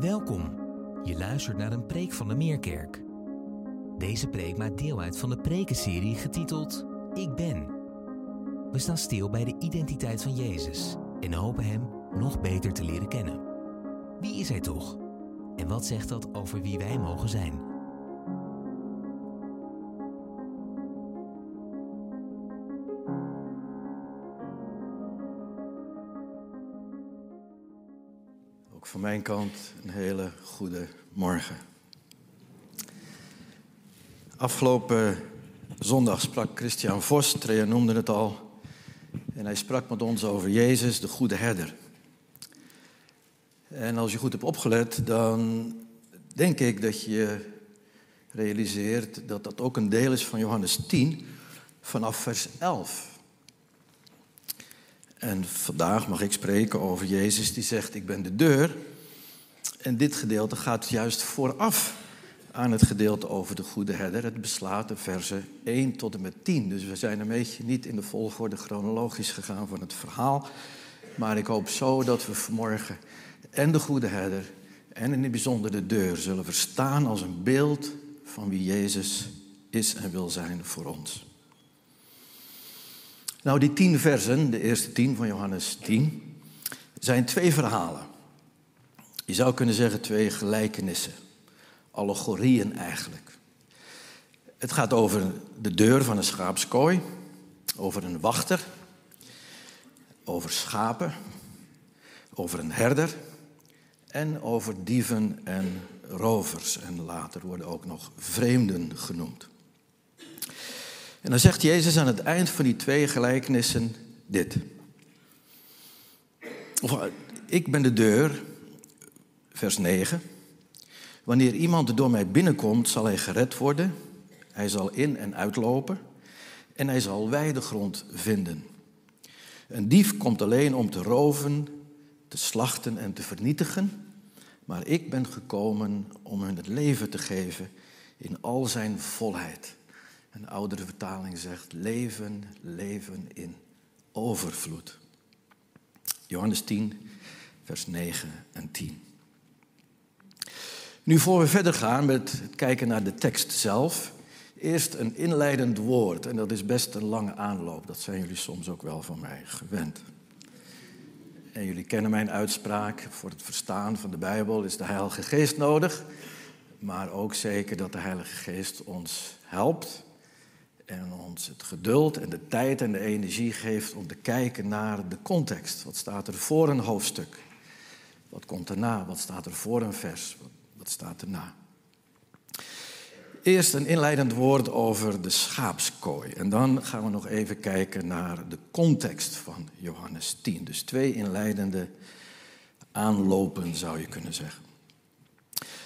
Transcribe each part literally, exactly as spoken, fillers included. Welkom, je luistert naar een preek van de Meerkerk. Deze preek maakt deel uit van de prekenserie getiteld Ik ben. We staan stil bij de identiteit van Jezus en hopen hem nog beter te leren kennen. Wie is hij toch? En wat zegt dat over wie wij mogen zijn? Ook van mijn kant een hele goede morgen. Afgelopen zondag sprak Christian Vos, Trijan noemde het al. En hij sprak met ons over Jezus, de goede herder. En als je goed hebt opgelet, dan denk ik dat je realiseert dat dat ook een deel is van Johannes tien, vanaf vers elf. En vandaag mag ik spreken over Jezus die zegt, ik ben de deur. En dit gedeelte gaat juist vooraf aan het gedeelte over de goede herder. Het beslaat de versen één tot en met tien. Dus we zijn een beetje niet in de volgorde chronologisch gegaan van het verhaal. Maar ik hoop zo dat we vanmorgen en de goede herder en in het bijzonder de deur zullen verstaan als een beeld van wie Jezus is en wil zijn voor ons. Nou, die tien versen, de eerste tien van Johannes tien, zijn twee verhalen. Je zou kunnen zeggen twee gelijkenissen, allegorieën eigenlijk. Het gaat over de deur van een schaapskooi, over een wachter, over schapen, over een herder en over dieven en rovers. En later worden ook nog vreemden genoemd. En dan zegt Jezus aan het eind van die twee gelijkenissen dit. Of, ik ben de deur, vers negen. Wanneer iemand door mij binnenkomt, zal hij gered worden. Hij zal in en uitlopen en hij zal weidegrond vinden. Een dief komt alleen om te roven, te slachten en te vernietigen. Maar ik ben gekomen om hun het leven te geven in al zijn volheid. Een oudere vertaling zegt, leven, leven in overvloed. Johannes tien, vers negen en tien. Nu, voor we verder gaan met het kijken naar de tekst zelf, eerst een inleidend woord. En dat is best een lange aanloop. Dat zijn jullie soms ook wel van mij gewend. En jullie kennen mijn uitspraak. Voor het verstaan van de Bijbel is de Heilige Geest nodig. Maar ook zeker dat de Heilige Geest ons helpt. En ons het geduld en de tijd en de energie geeft om te kijken naar de context. Wat staat er voor een hoofdstuk? Wat komt erna? Wat staat er voor een vers? Wat staat erna? Eerst een inleidend woord over de schaapskooi. En dan gaan we nog even kijken naar de context van Johannes tien. Dus twee inleidende aanlopen, zou je kunnen zeggen.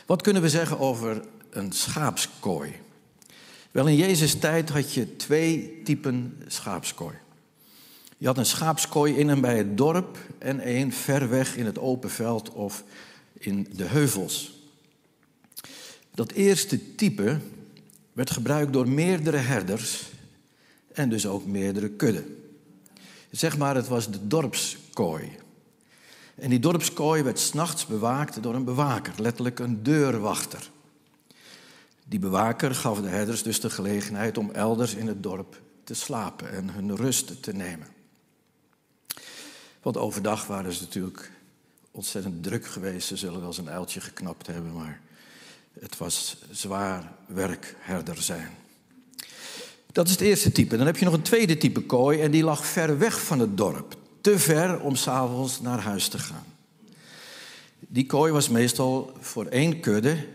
Wat kunnen we zeggen over een schaapskooi? Wel, in Jezus' tijd had je twee typen schaapskooi. Je had een schaapskooi in en bij het dorp en één ver weg in het open veld of in de heuvels. Dat eerste type werd gebruikt door meerdere herders en dus ook meerdere kudden. Zeg maar, het was de dorpskooi. En die dorpskooi werd 's nachts bewaakt door een bewaker, letterlijk een deurwachter. Die bewaker gaf de herders dus de gelegenheid om elders in het dorp te slapen en hun rust te nemen. Want overdag waren ze natuurlijk ontzettend druk geweest. Ze zullen wel eens een uiltje geknapt hebben, maar het was zwaar werk herder zijn. Dat is het eerste type. Dan heb je nog een tweede type kooi en die lag ver weg van het dorp. Te ver om 's avonds naar huis te gaan. Die kooi was meestal voor één kudde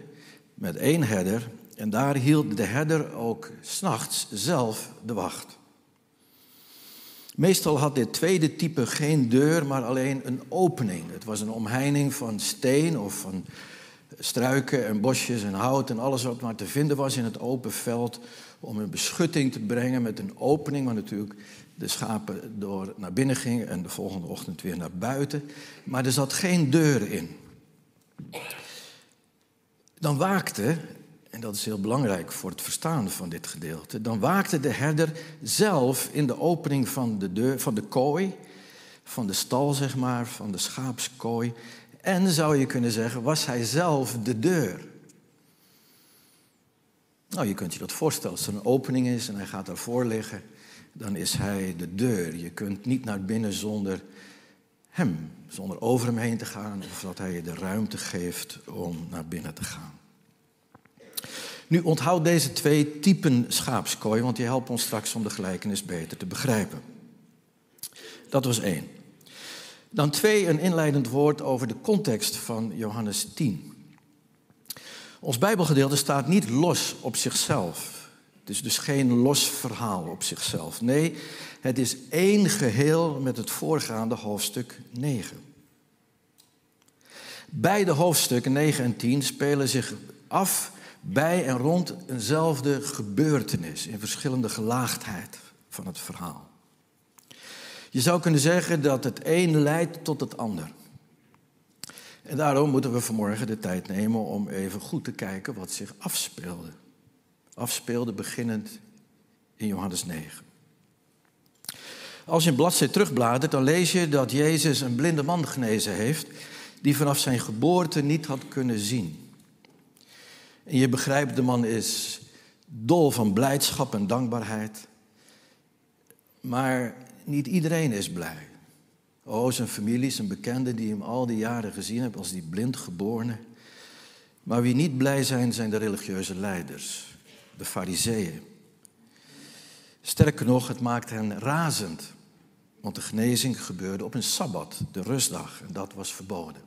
met één herder. En daar hield de herder ook 's nachts zelf de wacht. Meestal had dit tweede type geen deur, maar alleen een opening. Het was een omheining van steen of van struiken en bosjes en hout en alles wat maar te vinden was in het open veld om een beschutting te brengen met een opening waar natuurlijk de schapen door naar binnen gingen en de volgende ochtend weer naar buiten. Maar er zat geen deur in. Dan waakte, en dat is heel belangrijk voor het verstaan van dit gedeelte, dan waakte de herder zelf in de opening van de deur, van de kooi, van de stal zeg maar, van de schaapskooi. En zou je kunnen zeggen, was hij zelf de deur? Nou, je kunt je dat voorstellen. Als er een opening is en hij gaat daarvoor liggen, dan is hij de deur. Je kunt niet naar binnen zonder hem, zonder over hem heen te gaan, of dat hij je de ruimte geeft om naar binnen te gaan. Nu, onthoud deze twee typen schaapskooi, want die helpen ons straks om de gelijkenis beter te begrijpen. Dat was één. Dan twee, een inleidend woord over de context van Johannes tien. Ons Bijbelgedeelte staat niet los op zichzelf. Het is dus geen los verhaal op zichzelf. Nee, het is één geheel met het voorgaande hoofdstuk negen. Beide hoofdstukken negen en tien spelen zich af bij en rond eenzelfde gebeurtenis in verschillende gelaagdheid van het verhaal. Je zou kunnen zeggen dat het een leidt tot het ander. En daarom moeten we vanmorgen de tijd nemen om even goed te kijken wat zich afspeelde. Afspeelde beginnend in Johannes negen. Als je een bladzijde terugbladert, dan lees je dat Jezus een blinde man genezen heeft die vanaf zijn geboorte niet had kunnen zien. En je begrijpt, de man is dol van blijdschap en dankbaarheid. Maar niet iedereen is blij. Oh, zijn familie, zijn bekenden die hem al die jaren gezien hebben als die blind geborene. Maar wie niet blij zijn, zijn de religieuze leiders, de fariseeën. Sterker nog, het maakt hen razend. Want de genezing gebeurde op een sabbat, de rustdag. En dat was verboden.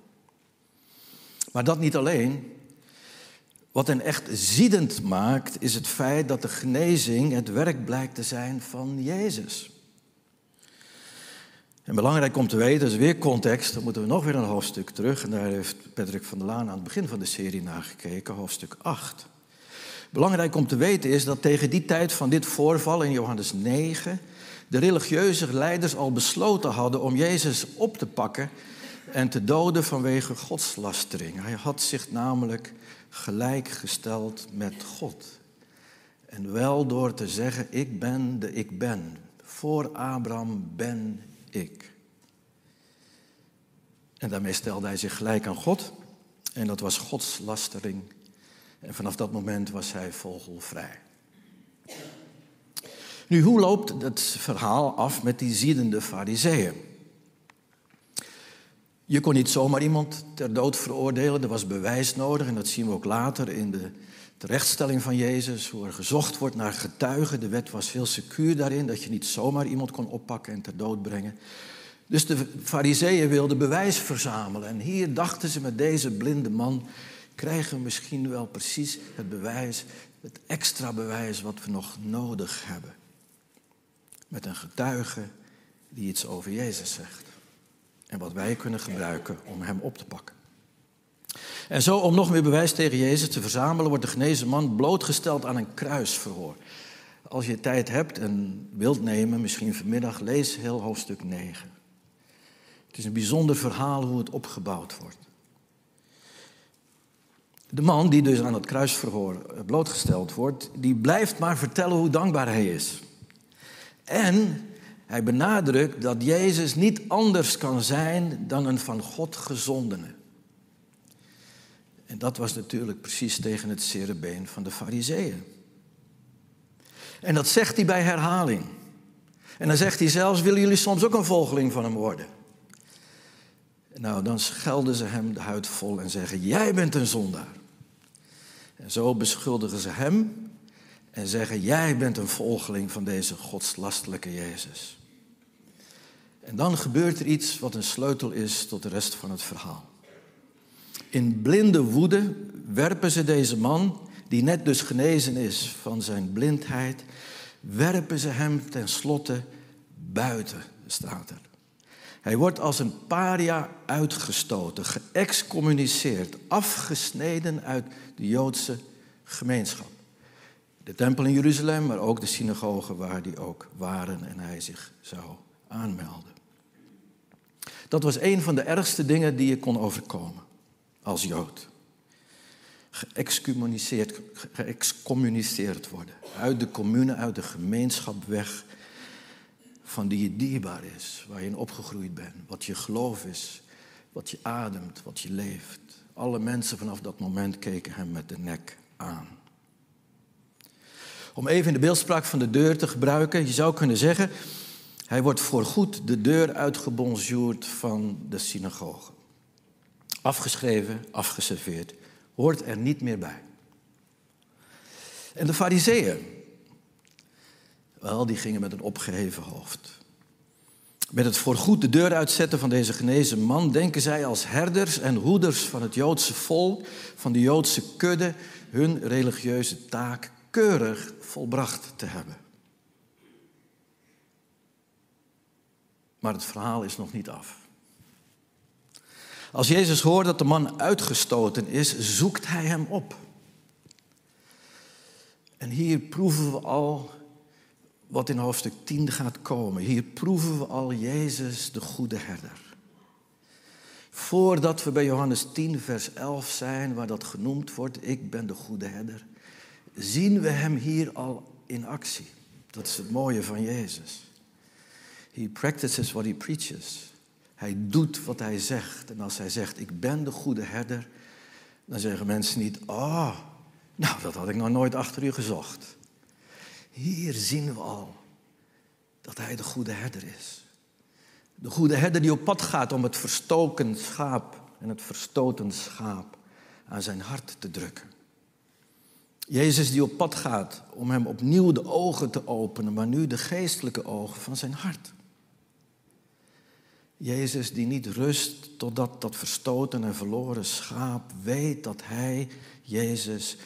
Maar dat niet alleen. Wat hen echt ziedend maakt, is het feit dat de genezing het werk blijkt te zijn van Jezus. En belangrijk om te weten, dat is weer context, dan moeten we nog weer een hoofdstuk terug. En daar heeft Patrick van der Laan aan het begin van de serie naar gekeken, hoofdstuk acht. Belangrijk om te weten is dat tegen die tijd van dit voorval in Johannes negen... de religieuze leiders al besloten hadden om Jezus op te pakken en te doden vanwege godslastering. Hij had zich namelijk gelijk gesteld met God. En wel door te zeggen, ik ben de ik ben. Voor Abraham ben ik. En daarmee stelde hij zich gelijk aan God. En dat was godslastering. En vanaf dat moment was hij vogelvrij. Nu, hoe loopt het verhaal af met die ziedende fariseeën? Je kon niet zomaar iemand ter dood veroordelen. Er was bewijs nodig en dat zien we ook later in de terechtstelling van Jezus. Hoe er gezocht wordt naar getuigen. De wet was heel secuur daarin dat je niet zomaar iemand kon oppakken en ter dood brengen. Dus de fariseeën wilden bewijs verzamelen. En hier dachten ze met deze blinde man krijgen we misschien wel precies het bewijs, het extra bewijs wat we nog nodig hebben. Met een getuige die iets over Jezus zegt. En wat wij kunnen gebruiken om hem op te pakken. En zo, om nog meer bewijs tegen Jezus te verzamelen, wordt de genezen man blootgesteld aan een kruisverhoor. Als je tijd hebt en wilt nemen, misschien vanmiddag, lees heel hoofdstuk negen. Het is een bijzonder verhaal hoe het opgebouwd wordt. De man die dus aan het kruisverhoor blootgesteld wordt, die blijft maar vertellen hoe dankbaar hij is. En hij benadrukt dat Jezus niet anders kan zijn dan een van God gezondene. En dat was natuurlijk precies tegen het zere been van de fariseeën. En dat zegt hij bij herhaling. En dan zegt hij zelfs, willen jullie soms ook een volgeling van hem worden? Nou, dan schelden ze hem de huid vol en zeggen, jij bent een zondaar. En zo beschuldigen ze hem en zeggen, jij bent een volgeling van deze godslastelijke Jezus. En dan gebeurt er iets wat een sleutel is tot de rest van het verhaal. In blinde woede werpen ze deze man, die net dus genezen is van zijn blindheid, werpen ze hem tenslotte buiten, staat er. Hij wordt als een paria uitgestoten, geëxcommuniceerd, afgesneden uit de Joodse gemeenschap. De tempel in Jeruzalem, maar ook de synagogen waar die ook waren en hij zich zou aanmelden. Dat was een van de ergste dingen die je kon overkomen als Jood. Geëxcommuniceerd, geëxcommuniceerd worden. Uit de commune, uit de gemeenschap weg van die je dierbaar is, waar je in opgegroeid bent, wat je geloof is, wat je ademt, wat je leeft. Alle mensen vanaf dat moment keken hem met de nek aan. Om even in de beeldspraak van de deur te gebruiken, je zou kunnen zeggen, hij wordt voorgoed de deur uitgebonjourd van de synagoge. Afgeschreven, afgeserveerd, hoort er niet meer bij. En de fariseeën, wel, die gingen met een opgeheven hoofd. Met het voorgoed de deur uitzetten van deze genezen man denken zij als herders en hoeders van het Joodse volk, van de Joodse kudde, hun religieuze taak keurig volbracht te hebben. Maar het verhaal is nog niet af. Als Jezus hoort dat de man uitgestoten is, zoekt hij hem op. En hier proeven we al wat in hoofdstuk tien gaat komen. Hier proeven we al Jezus, de goede herder. Voordat we bij Johannes tien, vers elf zijn, waar dat genoemd wordt, ik ben de goede herder, zien we hem hier al in actie. Dat is het mooie van Jezus. He practices what he preaches. Hij doet wat hij zegt. En als hij zegt, ik ben de goede herder, dan zeggen mensen niet, oh, nou, dat had ik nog nooit achter u gezocht. Hier zien we al dat hij de goede herder is. De goede herder die op pad gaat om het verstoken schaap en het verstoten schaap aan zijn hart te drukken. Jezus die op pad gaat om hem opnieuw de ogen te openen, maar nu de geestelijke ogen van zijn hart. Jezus die niet rust totdat dat verstoten en verloren schaap weet dat hij, Jezus,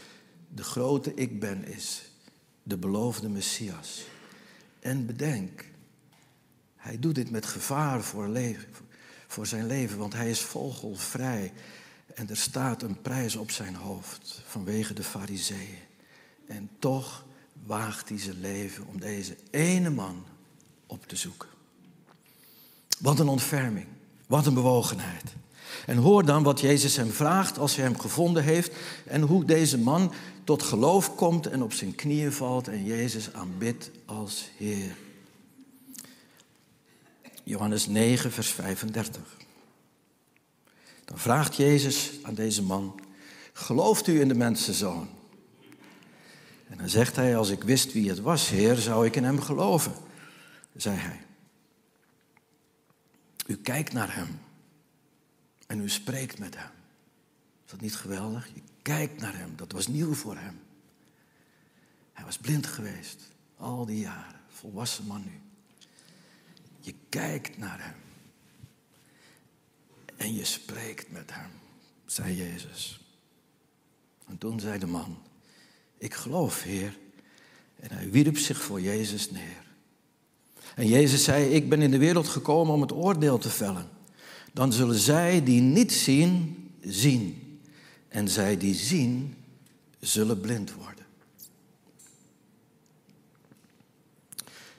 de grote ik ben is. De beloofde Messias. En bedenk, hij doet dit met gevaar voor, leven, voor zijn leven, want hij is vogelvrij. En er staat een prijs op zijn hoofd vanwege de fariseeën. En toch waagt hij zijn leven om deze ene man op te zoeken. Wat een ontferming, wat een bewogenheid. En hoor dan wat Jezus hem vraagt als hij hem gevonden heeft en hoe deze man tot geloof komt en op zijn knieën valt en Jezus aanbidt als Heer. Johannes negen, vers vijfendertig. Dan vraagt Jezus aan deze man, gelooft u in de Mensenzoon? En dan zegt hij, als ik wist wie het was, Heer, zou ik in hem geloven, zei hij. U kijkt naar hem. En u spreekt met hem. Is dat niet geweldig? Je kijkt naar hem. Dat was nieuw voor hem. Hij was blind geweest. Al die jaren. Volwassen man nu. Je kijkt naar hem. En je spreekt met hem. Zei Jezus. En toen zei de man. Ik geloof, Heer. En hij wierp zich voor Jezus neer. En Jezus zei. Ik ben in de wereld gekomen om het oordeel te vellen. Dan zullen zij die niet zien, zien. En zij die zien, zullen blind worden.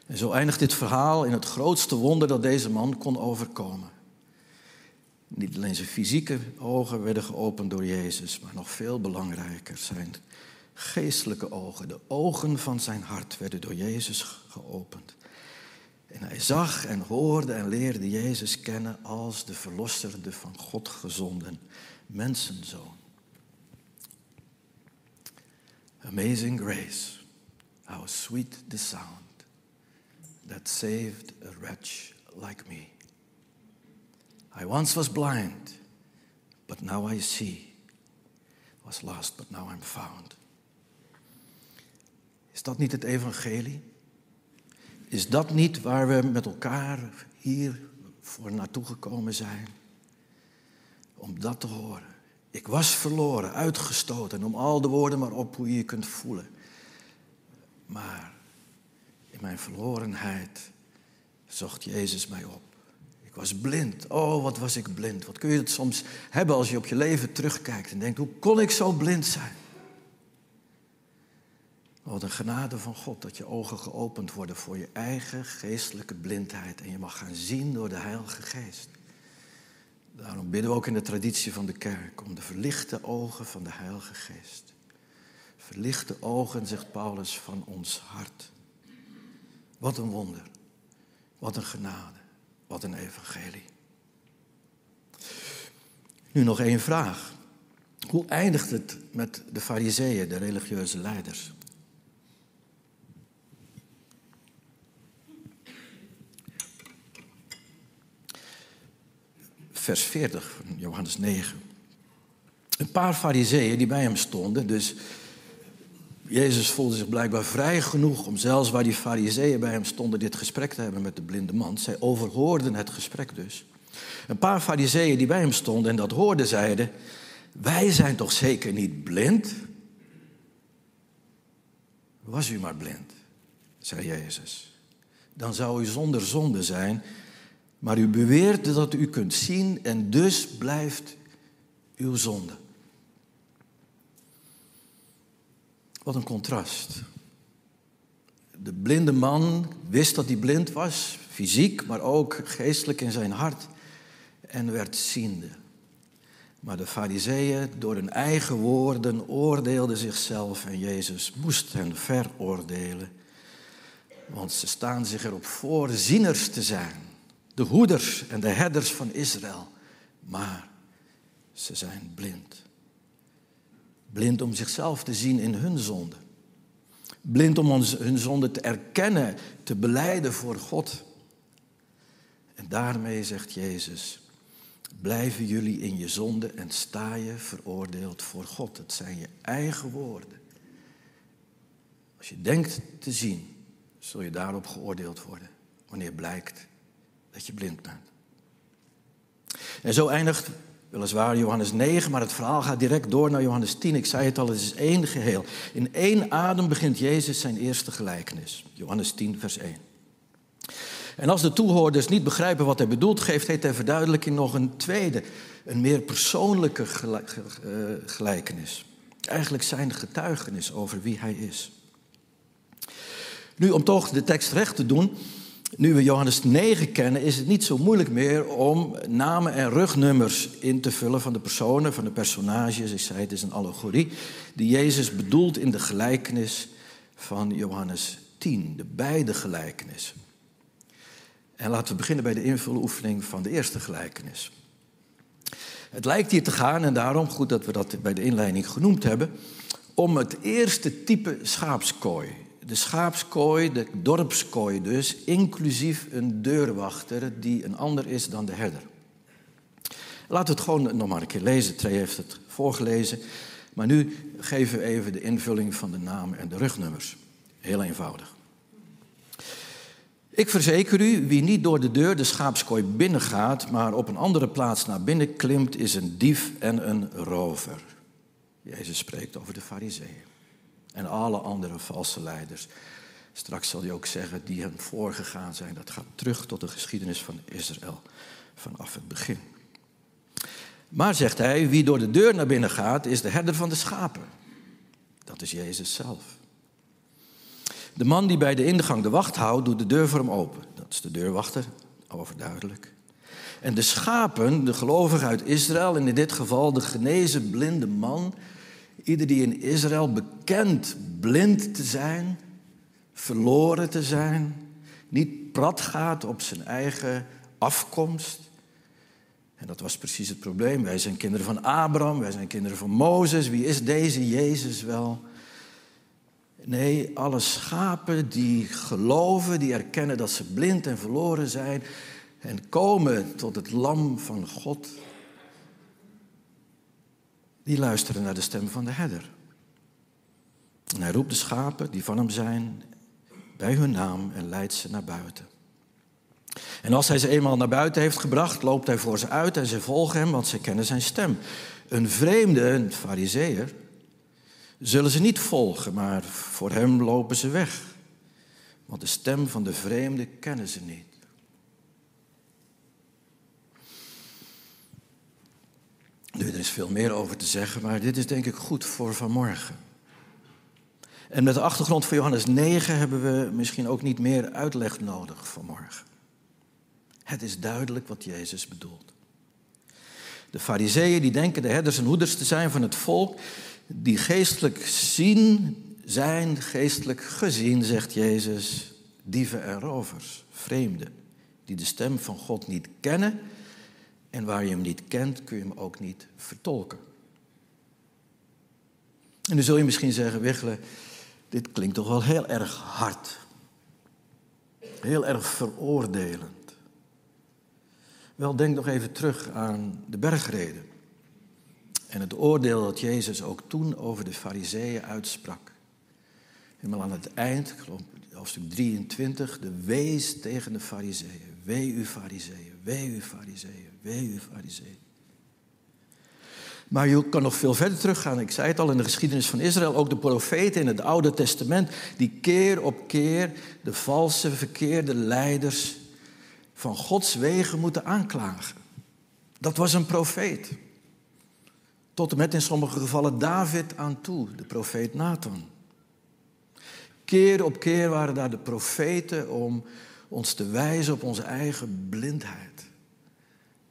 En zo eindigt dit verhaal in het grootste wonder dat deze man kon overkomen. Niet alleen zijn fysieke ogen werden geopend door Jezus, maar nog veel belangrijker zijn geestelijke ogen. De ogen van zijn hart werden door Jezus geopend. En hij zag en hoorde en leerde Jezus kennen als de verlosser, de van God gezonden mensenzoon. Amazing grace, how sweet the sound that saved a wretch like me. I once was blind, but now I see. Was lost, but now I'm found. Is dat niet het evangelie? Is dat niet waar we met elkaar hier voor naartoe gekomen zijn? Om dat te horen. Ik was verloren, uitgestoten. Noem al de woorden maar op hoe je je kunt voelen. Maar in mijn verlorenheid zocht Jezus mij op. Ik was blind. Oh, wat was ik blind. Wat kun je het soms hebben als je op je leven terugkijkt en denkt, hoe kon ik zo blind zijn? Wat een genade van God dat je ogen geopend worden voor je eigen geestelijke blindheid. En je mag gaan zien door de Heilige Geest. Daarom bidden we ook in de traditie van de kerk om de verlichte ogen van de Heilige Geest. Verlichte ogen, zegt Paulus, van ons hart. Wat een wonder. Wat een genade. Wat een evangelie. Nu nog één vraag. Hoe eindigt het met de farizeeën, de religieuze leiders? Vers veertig van Johannes negen. Een paar farizeeën die bij hem stonden, dus Jezus voelde zich blijkbaar vrij genoeg om zelfs waar die farizeeën bij hem stonden dit gesprek te hebben met de blinde man. Zij overhoorden het gesprek dus. Een paar farizeeën die bij hem stonden en dat hoorden zeiden: wij zijn toch zeker niet blind? Was u maar blind, zei Jezus. Dan zou u zonder zonde zijn, maar u beweert dat u kunt zien en dus blijft uw zonde. Wat een contrast. De blinde man wist dat hij blind was, fysiek, maar ook geestelijk in zijn hart, en werd ziende. Maar de farizeeën, door hun eigen woorden, oordeelden zichzelf en Jezus moest hen veroordelen. Want ze staan zich erop voor zieners te zijn, de hoeders en de herders van Israël. Maar ze zijn blind. Blind om zichzelf te zien in hun zonde. Blind om hun zonde te erkennen, te belijden voor God. En daarmee zegt Jezus: blijven jullie in je zonde en sta je veroordeeld voor God. Het zijn je eigen woorden. Als je denkt te zien, zul je daarop geoordeeld worden. Wanneer blijkt dat je blind bent. En zo eindigt weliswaar Johannes negen, maar het verhaal gaat direct door naar Johannes tien. Ik zei het al, het is één geheel. In één adem begint Jezus zijn eerste gelijkenis. Johannes tien, vers één. En als de toehoorders niet begrijpen wat hij bedoelt, geeft hij ter verduidelijking nog een tweede, een meer persoonlijke gelijkenis. Eigenlijk zijn getuigenis over wie hij is. Nu, om toch de tekst recht te doen, nu we Johannes negen kennen, is het niet zo moeilijk meer om namen en rugnummers in te vullen van de personen, van de personages. Ik zei, het is een allegorie die Jezus bedoelt in de gelijkenis van Johannes tien, de beide gelijkenissen. En laten we beginnen bij de invuloefening van de eerste gelijkenis. Het lijkt hier te gaan, en daarom goed dat we dat bij de inleiding genoemd hebben, om het eerste type schaapskooi. De schaapskooi, de dorpskooi dus, inclusief een deurwachter die een ander is dan de herder. Laten we het gewoon nog maar een keer lezen. Trey heeft het voorgelezen. Maar nu geven we even de invulling van de namen en de rugnummers. Heel eenvoudig. Ik verzeker u, wie niet door de deur de schaapskooi binnengaat, maar op een andere plaats naar binnen klimt, is een dief en een rover. Jezus spreekt over de farizeeën en alle andere valse leiders. Straks zal hij ook zeggen, die hem voorgegaan zijn. Dat gaat terug tot de geschiedenis van Israël vanaf het begin. Maar, zegt hij, wie door de deur naar binnen gaat, is de herder van de schapen. Dat is Jezus zelf. De man die bij de ingang de wacht houdt, doet de deur voor hem open. Dat is de deurwachter, overduidelijk. En de schapen, de gelovigen uit Israël, en in dit geval de genezen blinde man, ieder die in Israël bekend blind te zijn, verloren te zijn, niet prat gaat op zijn eigen afkomst. En dat was precies het probleem. Wij zijn kinderen van Abraham, wij zijn kinderen van Mozes. Wie is deze Jezus wel? Nee, alle schapen die geloven, die erkennen dat ze blind en verloren zijn en komen tot het lam van God, die luisteren naar de stem van de herder. En hij roept de schapen die van hem zijn bij hun naam en leidt ze naar buiten. En als hij ze eenmaal naar buiten heeft gebracht, loopt hij voor ze uit en ze volgen hem, want ze kennen zijn stem. Een vreemde, een farizeeër, zullen ze niet volgen, maar voor hem lopen ze weg. Want de stem van de vreemde kennen ze niet. Nu, er is veel meer over te zeggen, maar dit is denk ik goed voor vanmorgen. En met de achtergrond van Johannes negen hebben we misschien ook niet meer uitleg nodig vanmorgen. Het is duidelijk wat Jezus bedoelt. De farizeeën die denken de herders en hoeders te zijn van het volk, die geestelijk zien, zijn geestelijk gezien, zegt Jezus, dieven en rovers, vreemden, die de stem van God niet kennen En waar je hem niet kent, kun je hem ook niet vertolken. En dan zul je misschien zeggen, Wichelen, dit klinkt toch wel heel erg hard. Heel erg veroordelend. Wel, denk nog even terug aan de bergreden. En het oordeel dat Jezus ook toen over de fariseeën uitsprak. Helemaal aan het eind, ik geloof hoofdstuk drieëntwintig, de wees tegen de fariseeën. Wee u fariseeën, wee u fariseeën, wee u fariseeën. Maar je kan nog veel verder teruggaan. Ik zei het al, in de geschiedenis van Israël, ook de profeten in het Oude Testament, die keer op keer de valse, verkeerde leiders van Gods wegen moeten aanklagen. Dat was een profeet. Tot en met in sommige gevallen David aan toe, de profeet Nathan. Keer op keer waren daar de profeten om ons te wijzen op onze eigen blindheid.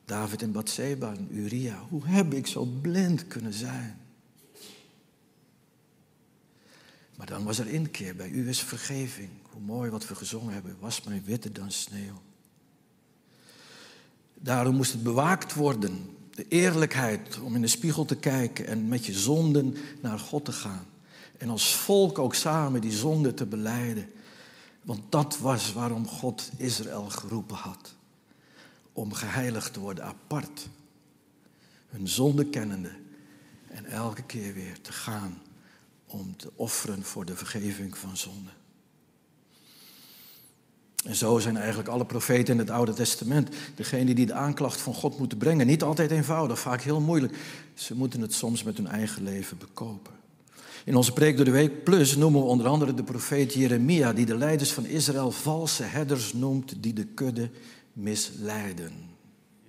David en Batseba en Uria, hoe heb ik zo blind kunnen zijn? Maar dan was er inkeer, bij u is vergeving. Hoe mooi wat we gezongen hebben, was mij witter dan sneeuw. Daarom moest het bewaakt worden, de eerlijkheid om in de spiegel te kijken en met je zonden naar God te gaan. En als volk ook samen die zonde te belijden. Want dat was waarom God Israël geroepen had. Om geheiligd te worden apart. Hun zonde kennende. En elke keer weer te gaan om te offeren voor de vergeving van zonde. En zo zijn eigenlijk alle profeten in het Oude Testament. Degenen die de aanklacht van God moeten brengen. Niet altijd eenvoudig, vaak heel moeilijk. Ze moeten het soms met hun eigen leven bekopen. In onze preek door de week plus noemen we onder andere de profeet Jeremia, die de leiders van Israël valse herders noemt die de kudde misleiden.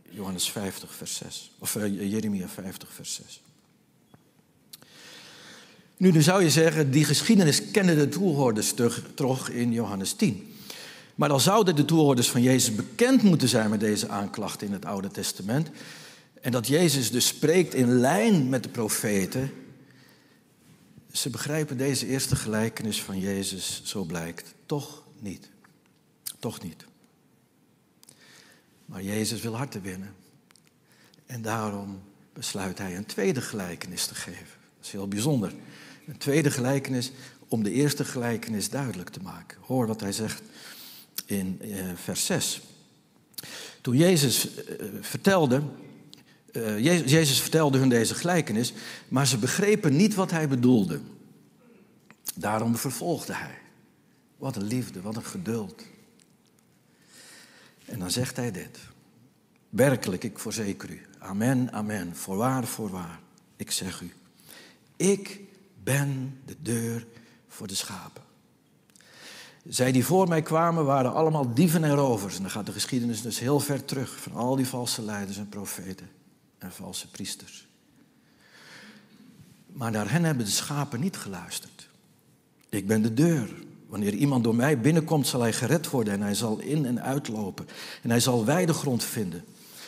Johannes vijftig vers zes, of uh, Jeremia vijftig vers zes. Nu, nu zou je zeggen, die geschiedenis kennen de toehoorders toch in Johannes tien. Maar al zouden de toehoorders van Jezus bekend moeten zijn met deze aanklachten in het Oude Testament, en dat Jezus dus spreekt in lijn met de profeten. Ze begrijpen deze eerste gelijkenis van Jezus, zo blijkt, toch niet. Toch niet. Maar Jezus wil harten winnen. En daarom besluit hij een tweede gelijkenis te geven. Dat is heel bijzonder. Een tweede gelijkenis om de eerste gelijkenis duidelijk te maken. Hoor wat hij zegt in vers zes. Toen Jezus vertelde... Uh, Jezus, Jezus vertelde hun deze gelijkenis, maar ze begrepen niet wat hij bedoelde. Daarom vervolgde hij. Wat een liefde, wat een geduld. En dan zegt hij dit. Werkelijk, ik verzeker u. Amen, amen. Voorwaar, voorwaar. Ik zeg u. Ik ben de deur voor de schapen. Zij die voor mij kwamen waren allemaal dieven en rovers. En dan gaat de geschiedenis dus heel ver terug van al die valse leiders en profeten. En valse priesters. Maar naar hen hebben de schapen niet geluisterd. Ik ben de deur. Wanneer iemand door mij binnenkomt, zal hij gered worden. En hij zal in en uitlopen. En hij zal weidegrond vinden.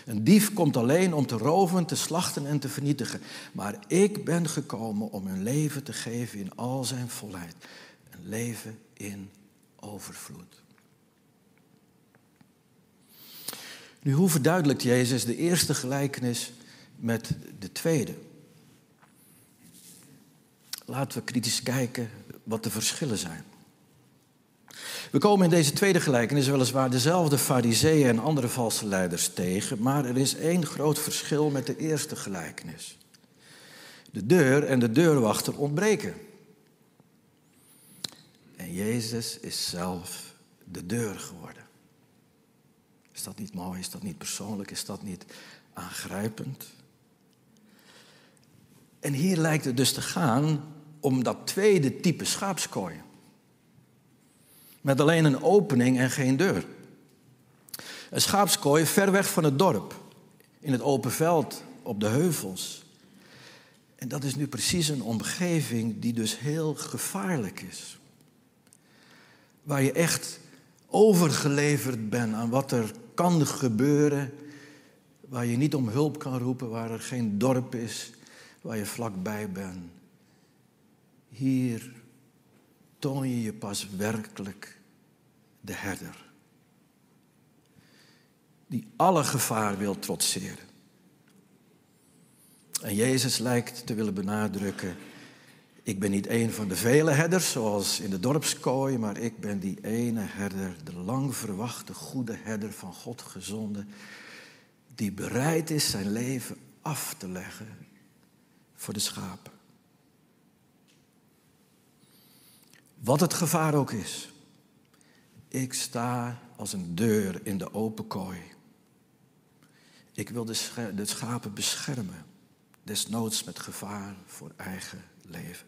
Een dief komt alleen om te roven, te slachten en te vernietigen. Maar ik ben gekomen om een leven te geven in al zijn volheid. Een leven in overvloed. Nu, hoe verduidelijkt Jezus de eerste gelijkenis met de tweede? Laten we kritisch kijken wat de verschillen zijn. We komen in deze tweede gelijkenis weliswaar dezelfde fariseeën en andere valse leiders tegen, maar er is één groot verschil met de eerste gelijkenis. De deur en de deurwachter ontbreken. En Jezus is zelf de deur geworden. Is dat niet mooi? Is dat niet persoonlijk? Is dat niet aangrijpend? En hier lijkt het dus te gaan om dat tweede type schaapskooi. Met alleen een opening en geen deur. Een schaapskooi ver weg van het dorp. In het open veld, op de heuvels. En dat is nu precies een omgeving die dus heel gevaarlijk is. Waar je echt overgeleverd bent aan wat er kan gebeuren, waar je niet om hulp kan roepen, waar er geen dorp is, waar je vlakbij bent. Hier toon je je pas werkelijk de herder, die alle gevaar wil trotseren. En Jezus lijkt te willen benadrukken: ik ben niet één van de vele herders, zoals in de dorpskooi, maar ik ben die ene herder, de lang verwachte goede herder van God gezonden, die bereid is zijn leven af te leggen voor de schapen. Wat het gevaar ook is, ik sta als een deur in de open kooi. Ik wil de, scha- de schapen beschermen, desnoods met gevaar voor eigen leven.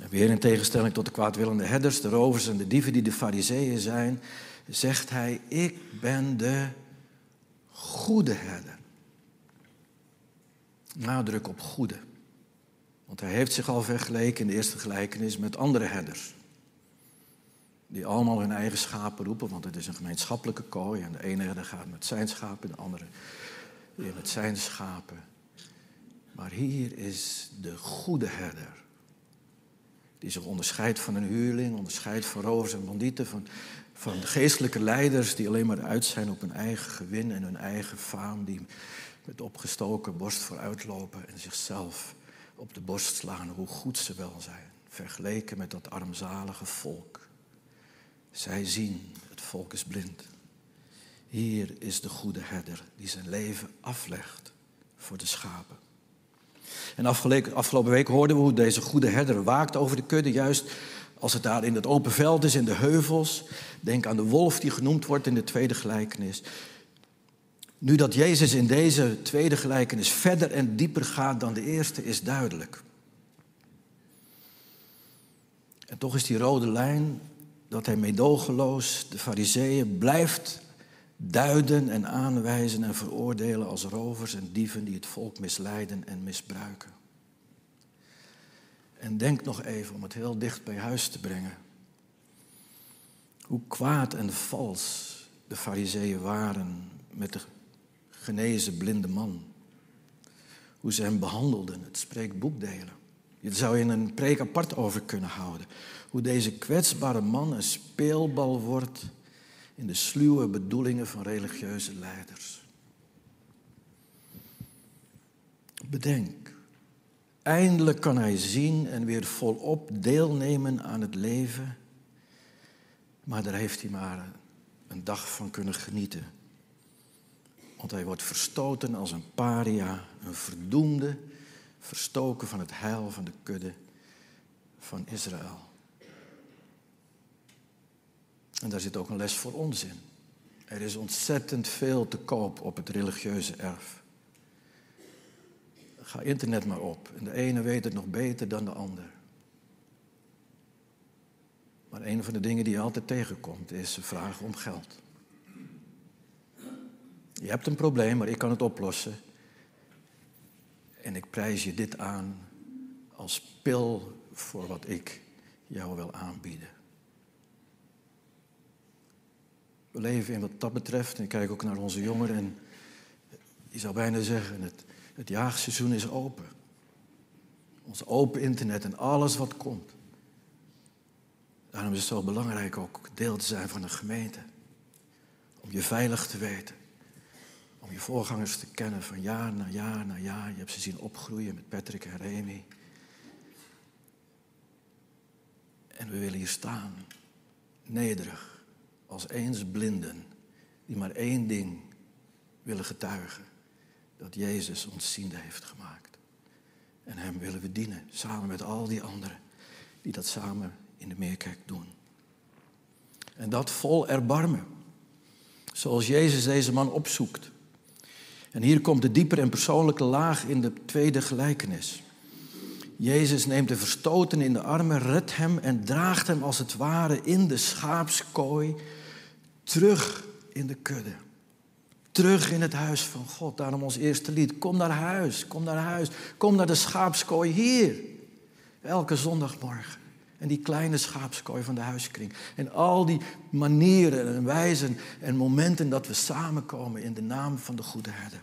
En weer in tegenstelling tot de kwaadwillende herders, de rovers en de dieven die de fariseeën zijn, zegt hij: ik ben de goede herder. Nadruk op goede. Want hij heeft zich al vergeleken in de eerste gelijkenis met andere herders. Die allemaal hun eigen schapen roepen, want het is een gemeenschappelijke kooi. En de ene herder gaat met zijn schapen, de andere weer met zijn schapen. Maar hier is de goede herder. Die zich onderscheidt van een huurling, onderscheidt van rovers en bandieten, van, van geestelijke leiders die alleen maar uit zijn op hun eigen gewin en hun eigen faam. Die met opgestoken borst vooruitlopen en zichzelf op de borst slaan hoe goed ze wel zijn. Vergeleken met dat armzalige volk. Zij zien, het volk is blind. Hier is de goede herder die zijn leven aflegt voor de schapen. En afgelopen week hoorden we hoe deze goede herder waakt over de kudde. Juist als het daar in het open veld is, in de heuvels. Denk aan de wolf die genoemd wordt in de tweede gelijkenis. Nu dat Jezus in deze tweede gelijkenis verder en dieper gaat dan de eerste, is duidelijk. En toch is die rode lijn dat hij meedogenloos de fariseeën blijft duiden en aanwijzen en veroordelen als rovers en dieven die het volk misleiden en misbruiken. En denk nog even, om het heel dicht bij huis te brengen, hoe kwaad en vals de fariseeën waren met de genezen blinde man. Hoe ze hem behandelden, het spreekt boekdelen. Je zou je in een preek apart over kunnen houden. Hoe deze kwetsbare man een speelbal wordt in de sluwe bedoelingen van religieuze leiders. Bedenk, eindelijk kan hij zien en weer volop deelnemen aan het leven. Maar daar heeft hij maar een dag van kunnen genieten. Want hij wordt verstoten als een paria, een verdoemde, verstoken van het heil van de kudde van Israël. En daar zit ook een les voor ons in. Er is ontzettend veel te koop op het religieuze erf. Ga internet maar op. En de ene weet het nog beter dan de ander. Maar een van de dingen die je altijd tegenkomt is de vraag om geld. Je hebt een probleem, maar ik kan het oplossen. En ik prijs je dit aan als pil voor wat ik jou wil aanbieden. We leven in wat dat betreft, en ik kijk ook naar onze jongeren, en je zou bijna zeggen, het, het jaagseizoen is open. Ons open internet en alles wat komt. Daarom is het zo belangrijk ook deel te zijn van een gemeente. Om je veilig te weten. Om je voorgangers te kennen van jaar na jaar na jaar. Je hebt ze zien opgroeien met Patrick en Remy. En we willen hier staan, nederig. Als eens blinden die maar één ding willen getuigen. Dat Jezus ons ziende heeft gemaakt. En hem willen we dienen. Samen met al die anderen die dat samen in de Meerkerk doen. En dat vol erbarmen. Zoals Jezus deze man opzoekt. En hier komt de diepere en persoonlijke laag in de tweede gelijkenis. Jezus neemt de verstoten in de armen, redt hem en draagt hem als het ware in de schaapskooi terug in de kudde. Terug in het huis van God. Daarom ons eerste lied. Kom naar huis, kom naar huis. Kom naar de schaapskooi hier. Elke zondagmorgen. En die kleine schaapskooi van de huiskring. En al die manieren en wijzen en momenten dat we samenkomen in de naam van de goede herder.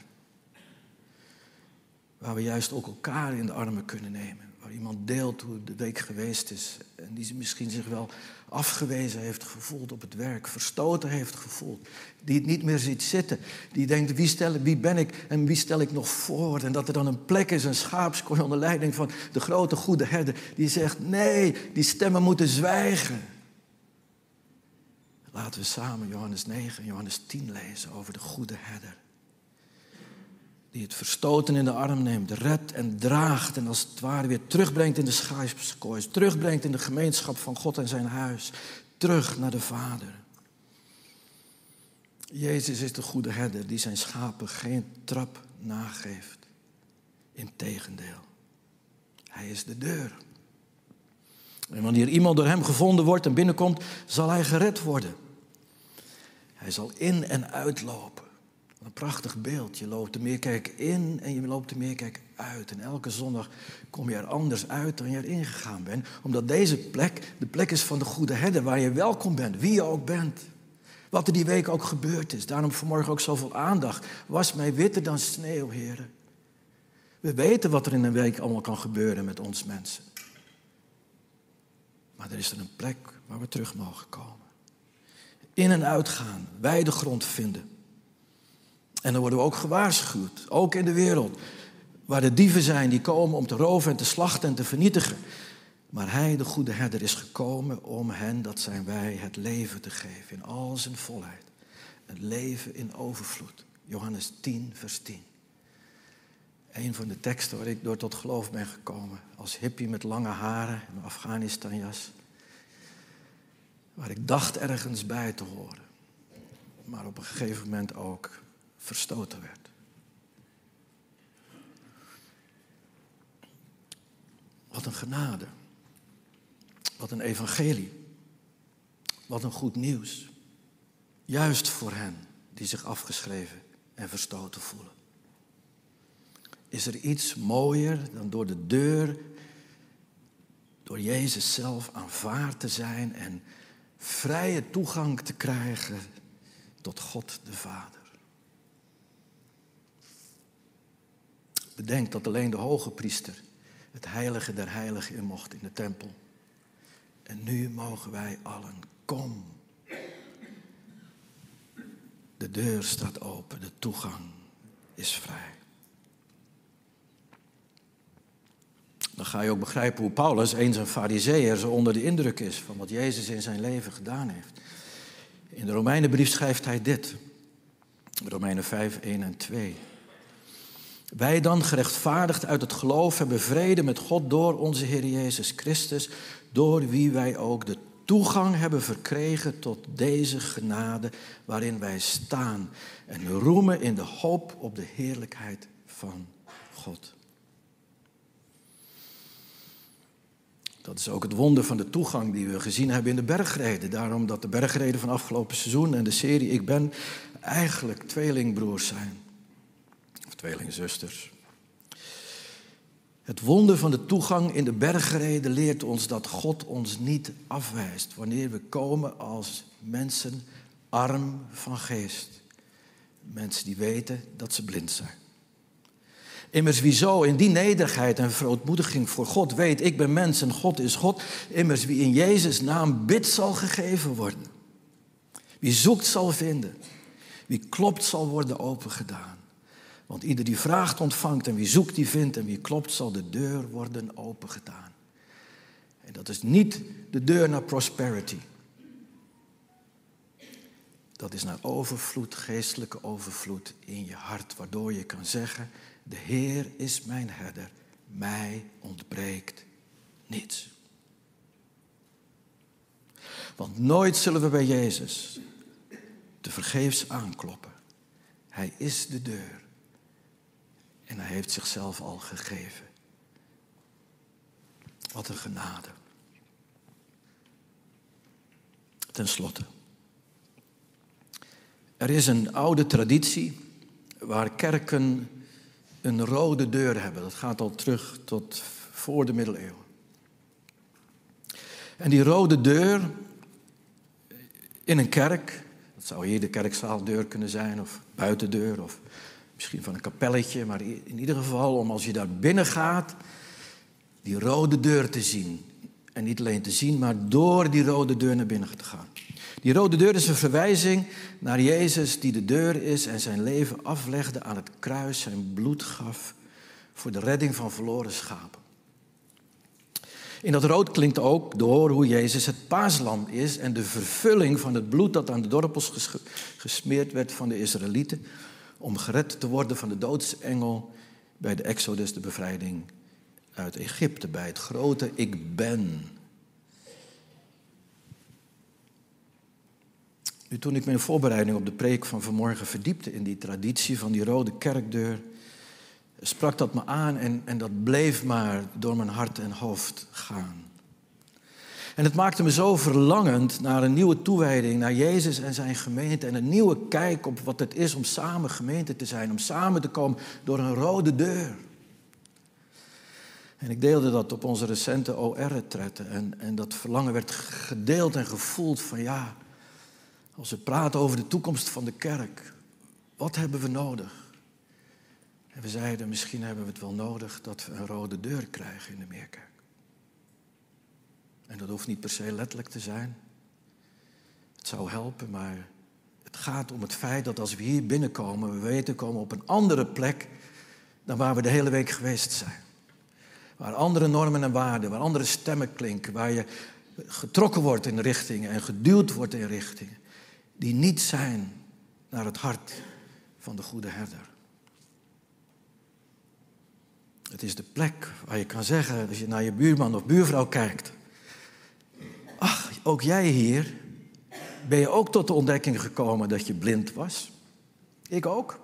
Waar we juist ook elkaar in de armen kunnen nemen. waar iemand deelt hoe de week geweest is. En die misschien zich wel afgewezen heeft gevoeld op het werk. Verstoten heeft gevoeld. Die het niet meer ziet zitten. Die denkt, wie, stel, wie ben ik en wie stel ik nog voor? En dat er dan een plek is, een schaapskooi onder leiding van de grote goede herder. Die zegt, nee, die stemmen moeten zwijgen. Laten we samen Johannes negen en Johannes tien lezen over de goede herder. Die het verstoten in de arm neemt, redt en draagt en als het ware weer terugbrengt in de schaapskooi, terugbrengt in de gemeenschap van God en zijn huis, terug naar de Vader. Jezus is de goede herder die zijn schapen geen trap nageeft. Integendeel, hij is de deur. En wanneer iemand door hem gevonden wordt en binnenkomt, zal hij gered worden. Hij zal in en uitlopen. Een prachtig beeld. Je loopt de Meerkerk in en je loopt de Meerkerk uit. En elke zondag kom je er anders uit dan je erin gegaan bent. Omdat deze plek de plek is van de goede herder, waar je welkom bent, wie je ook bent. Wat er die week ook gebeurd is. Daarom vanmorgen ook zoveel aandacht. Was mij witter dan sneeuw, heren. We weten wat er in een week allemaal kan gebeuren met ons mensen. Maar er is er een plek waar we terug mogen komen. In en uitgaan, wijde grond vinden. En dan worden we ook gewaarschuwd, ook in de wereld. Waar de dieven zijn die komen om te roven en te slachten en te vernietigen. Maar hij, de goede herder, is gekomen om hen, dat zijn wij, het leven te geven. In al zijn volheid. Het leven in overvloed. Johannes tien, vers tien. Een van de teksten waar ik door tot geloof ben gekomen. Als hippie met lange haren en een Afghanistanjas. Waar ik dacht ergens bij te horen. Maar op een gegeven moment ook verstoten werd. Wat een genade. Wat een evangelie. Wat een goed nieuws. Juist voor hen die zich afgeschreven en verstoten voelen. Is er iets mooier dan door de deur, door Jezus zelf aanvaard te zijn en vrije toegang te krijgen tot God de Vader? Bedenk dat alleen de hoge priester het heilige der heiligen in mocht in de tempel. En nu mogen wij allen, kom. De deur staat open, de toegang is vrij. Dan ga je ook begrijpen hoe Paulus, eens een farizeeër, zo onder de indruk is van wat Jezus in zijn leven gedaan heeft. In de Romeinenbrief schrijft hij dit. Romeinen vijf, een en twee. Wij dan, gerechtvaardigd uit het geloof, hebben vrede met God door onze Heer Jezus Christus, door wie wij ook de toegang hebben verkregen tot deze genade waarin wij staan en roemen in de hoop op de heerlijkheid van God. Dat is ook het wonder van de toegang die we gezien hebben in de bergreden. Daarom dat de bergreden van afgelopen seizoen en de serie Ik Ben eigenlijk tweelingbroers zijn. Tweelingzusters. Het wonder van de toegang in de bergreden leert ons dat God ons niet afwijst wanneer we komen als mensen arm van geest. Mensen die weten dat ze blind zijn. Immers wie zo in die nederigheid en verootmoediging voor God weet, ik ben mens en God is God. Immers wie in Jezus' naam bidt zal gegeven worden. Wie zoekt zal vinden. Wie klopt zal worden opengedaan. Want ieder die vraagt ontvangt en wie zoekt die vindt en wie klopt zal de deur worden opengedaan. En dat is niet de deur naar prosperity. Dat is naar overvloed, geestelijke overvloed in je hart. Waardoor je kan zeggen, de Heer is mijn herder, mij ontbreekt niets. Want nooit zullen we bij Jezus tevergeefs aankloppen. Hij is de deur. En hij heeft zichzelf al gegeven. Wat een genade. Ten slotte. Er is een oude traditie waar kerken een rode deur hebben. Dat gaat al terug tot voor de middeleeuwen. En die rode deur in een kerk, dat zou hier de kerkzaaldeur kunnen zijn of buitendeur of misschien van een kapelletje, maar in ieder geval om als je daar binnen gaat, die rode deur te zien. En niet alleen te zien, maar door die rode deur naar binnen te gaan. Die rode deur is een verwijzing naar Jezus die de deur is en zijn leven aflegde aan het kruis, zijn bloed gaf voor de redding van verloren schapen. In dat rood klinkt ook door hoe Jezus het paaslam is en de vervulling van het bloed dat aan de dorpels ges- gesmeerd werd van de Israëlieten om gered te worden van de doodsengel bij de Exodus, de bevrijding uit Egypte, bij het grote Ik Ben. Nu, toen ik mijn voorbereiding op de preek van vanmorgen verdiepte in die traditie van die rode kerkdeur, sprak dat me aan en, en dat bleef maar door mijn hart en hoofd gaan. En het maakte me zo verlangend naar een nieuwe toewijding, naar Jezus en zijn gemeente en een nieuwe kijk op wat het is om samen gemeente te zijn, om samen te komen door een rode deur. En ik deelde dat op onze recente O R-retretten en, en dat verlangen werd gedeeld en gevoeld van ja, als we praten over de toekomst van de kerk, wat hebben we nodig? En we zeiden, misschien hebben we het wel nodig dat we een rode deur krijgen in de Meerkerk. En dat hoeft niet per se letterlijk te zijn. Het zou helpen, maar het gaat om het feit dat als we hier binnenkomen, we weten komen op een andere plek dan waar we de hele week geweest zijn. Waar andere normen en waarden, waar andere stemmen klinken, waar je getrokken wordt in richtingen en geduwd wordt in richtingen die niet zijn naar het hart van de goede herder. Het is de plek waar je kan zeggen, als je naar je buurman of buurvrouw kijkt, ach, ook jij hier, ben je ook tot de ontdekking gekomen dat je blind was? Ik ook.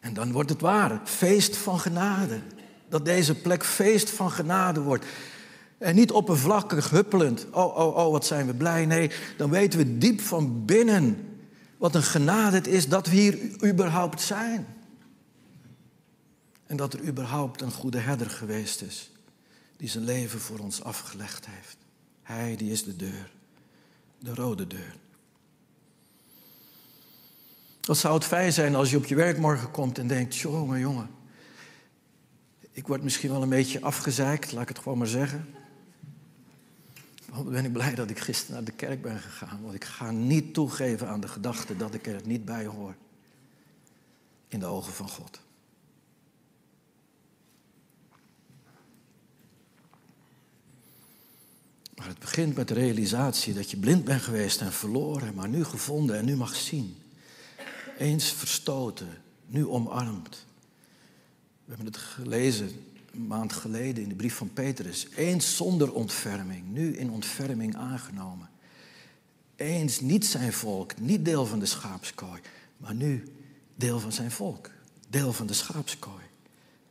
En dan wordt het waar, feest van genade. Dat deze plek feest van genade wordt. En niet oppervlakkig, huppelend, oh, oh, oh, wat zijn we blij. Nee, dan weten we diep van binnen wat een genade het is dat we hier überhaupt zijn. En dat er überhaupt een goede herder geweest is, die zijn leven voor ons afgelegd heeft. Hij, die is de deur, de rode deur. Wat zou het fijn zijn als je op je werk morgen komt en denkt, jongen, jongen, ik word misschien wel een beetje afgezeikt, laat ik het gewoon maar zeggen. Maar ben ik blij dat ik gisteren naar de kerk ben gegaan, want ik ga niet toegeven aan de gedachte dat ik er niet bij hoor. In de ogen van God. Maar het begint met de realisatie dat je blind bent geweest en verloren, maar nu gevonden en nu mag zien. Eens verstoten, nu omarmd. We hebben het gelezen een maand geleden in de brief van Petrus. Eens zonder ontferming, nu in ontferming aangenomen. Eens niet zijn volk, niet deel van de schaapskooi, maar nu deel van zijn volk, deel van de schaapskooi.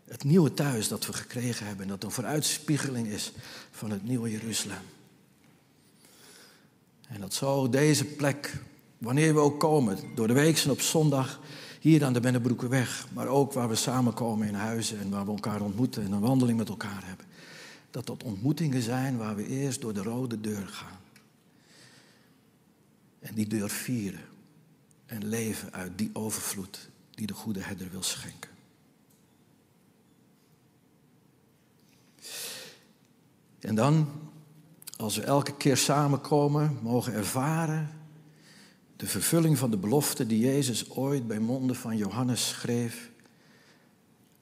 Het nieuwe thuis dat we gekregen hebben en dat een vooruitspiegeling is van het nieuwe Jeruzalem. En dat zo deze plek, wanneer we ook komen, door de week en op zondag, hier aan de Bennebroekenweg, maar ook waar we samenkomen in huizen en waar we elkaar ontmoeten en een wandeling met elkaar hebben. Dat dat ontmoetingen zijn waar we eerst door de rode deur gaan. En die deur vieren en leven uit die overvloed die de goede herder wil schenken. En dan, als we elke keer samenkomen, mogen ervaren de vervulling van de belofte die Jezus ooit bij monden van Johannes schreef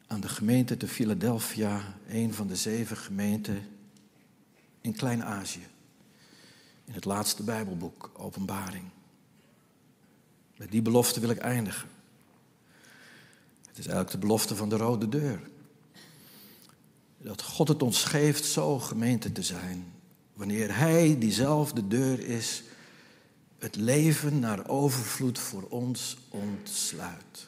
aan de gemeente te Philadelphia, een van de zeven gemeenten in Klein-Azië. In het laatste Bijbelboek, Openbaring. Met die belofte wil ik eindigen. Het is eigenlijk de belofte van de rode deur. Dat God het ons geeft zo gemeente te zijn. Wanneer Hij, diezelfde deur is, het leven naar overvloed voor ons ontsluit.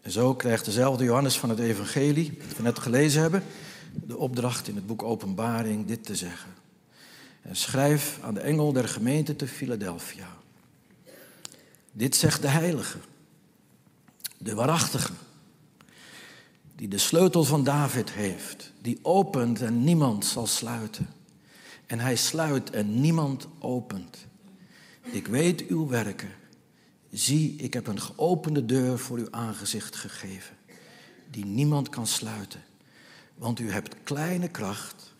En zo krijgt dezelfde Johannes van het evangelie, dat we net gelezen hebben, de opdracht in het boek Openbaring dit te zeggen. En schrijf aan de engel der gemeente te Philadelphia. Dit zegt de heilige, de waarachtige, die de sleutel van David heeft, die opent en niemand zal sluiten. En hij sluit en niemand opent. Ik weet uw werken. Zie, ik heb een geopende deur voor uw aangezicht gegeven, die niemand kan sluiten. Want u hebt kleine kracht,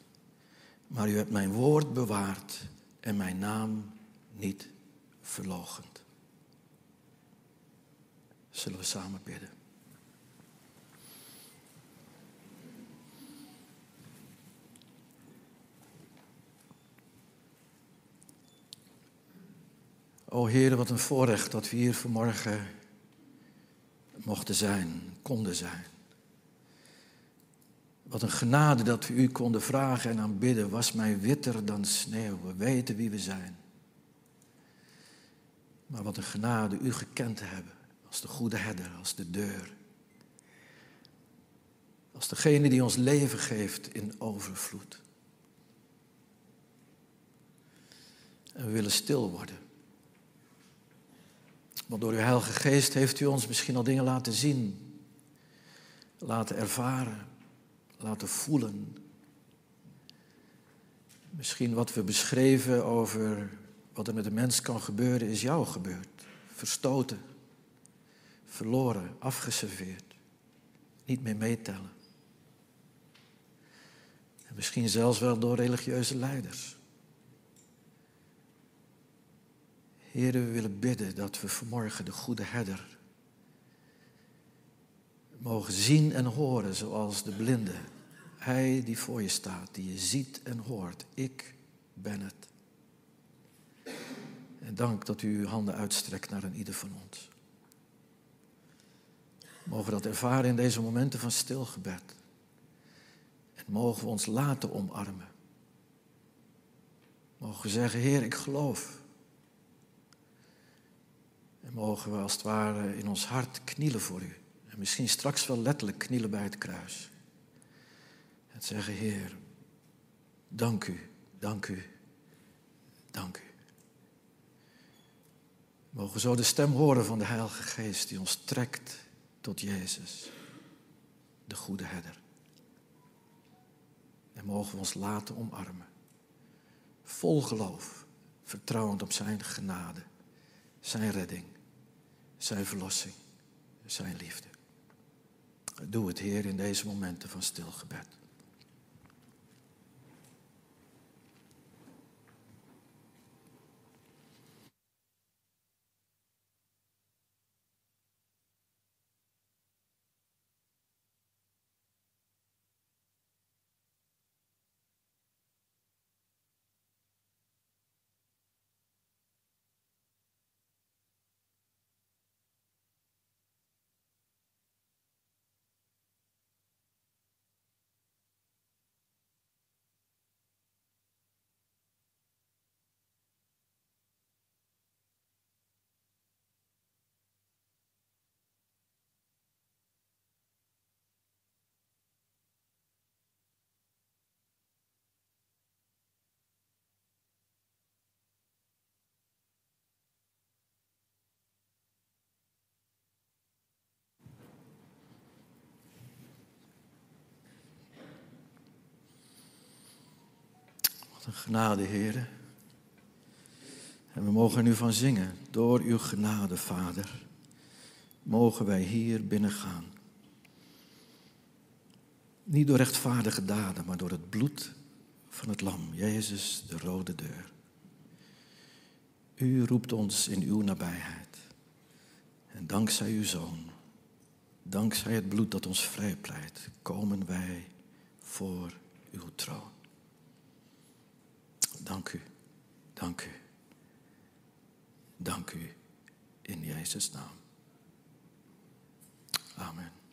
maar u hebt mijn woord bewaard en mijn naam niet verloochend. Zullen we samen bidden? O Heer, wat een voorrecht dat we hier vanmorgen mochten zijn, konden zijn. Wat een genade dat we u konden vragen en aanbidden. Was mij witter dan sneeuw. We weten wie we zijn. Maar wat een genade u gekend te hebben. Als de goede herder, als de deur. Als degene die ons leven geeft in overvloed. En we willen stil worden. Want door uw Heilige Geest heeft u ons misschien al dingen laten zien. Laten ervaren. Laten voelen. Misschien wat we beschreven over wat er met de mens kan gebeuren, is jou gebeurd. Verstoten, verloren, afgeserveerd. Niet meer meetellen. En misschien zelfs wel door religieuze leiders. Heren, we willen bidden dat we vanmorgen de goede herder mogen zien en horen zoals de blinde. Hij die voor je staat, die je ziet en hoort. Ik ben het. En dank dat u uw handen uitstrekt naar een ieder van ons. Mogen we dat ervaren in deze momenten van stilgebed. En mogen we ons laten omarmen. Mogen we zeggen, Heer, ik geloof. En mogen we als het ware in ons hart knielen voor u. Misschien straks wel letterlijk knielen bij het kruis. En zeggen, Heer, dank u, dank u, dank u. We mogen zo de stem horen van de Heilige Geest die ons trekt tot Jezus, de goede herder. En mogen we ons laten omarmen. Vol geloof, vertrouwend op zijn genade, zijn redding, zijn verlossing, zijn liefde. Doe het, Heer, in deze momenten van stilgebed. Genade, Heer. En we mogen er nu van zingen. Door uw genade, Vader, mogen wij hier binnengaan. Niet door rechtvaardige daden, maar door het bloed van het lam. Jezus, de rode deur. U roept ons in uw nabijheid. En dankzij uw Zoon, dankzij het bloed dat ons vrijpleit, komen wij voor uw troon. Dank u, dank u, dank u in Jezus' naam. Amen.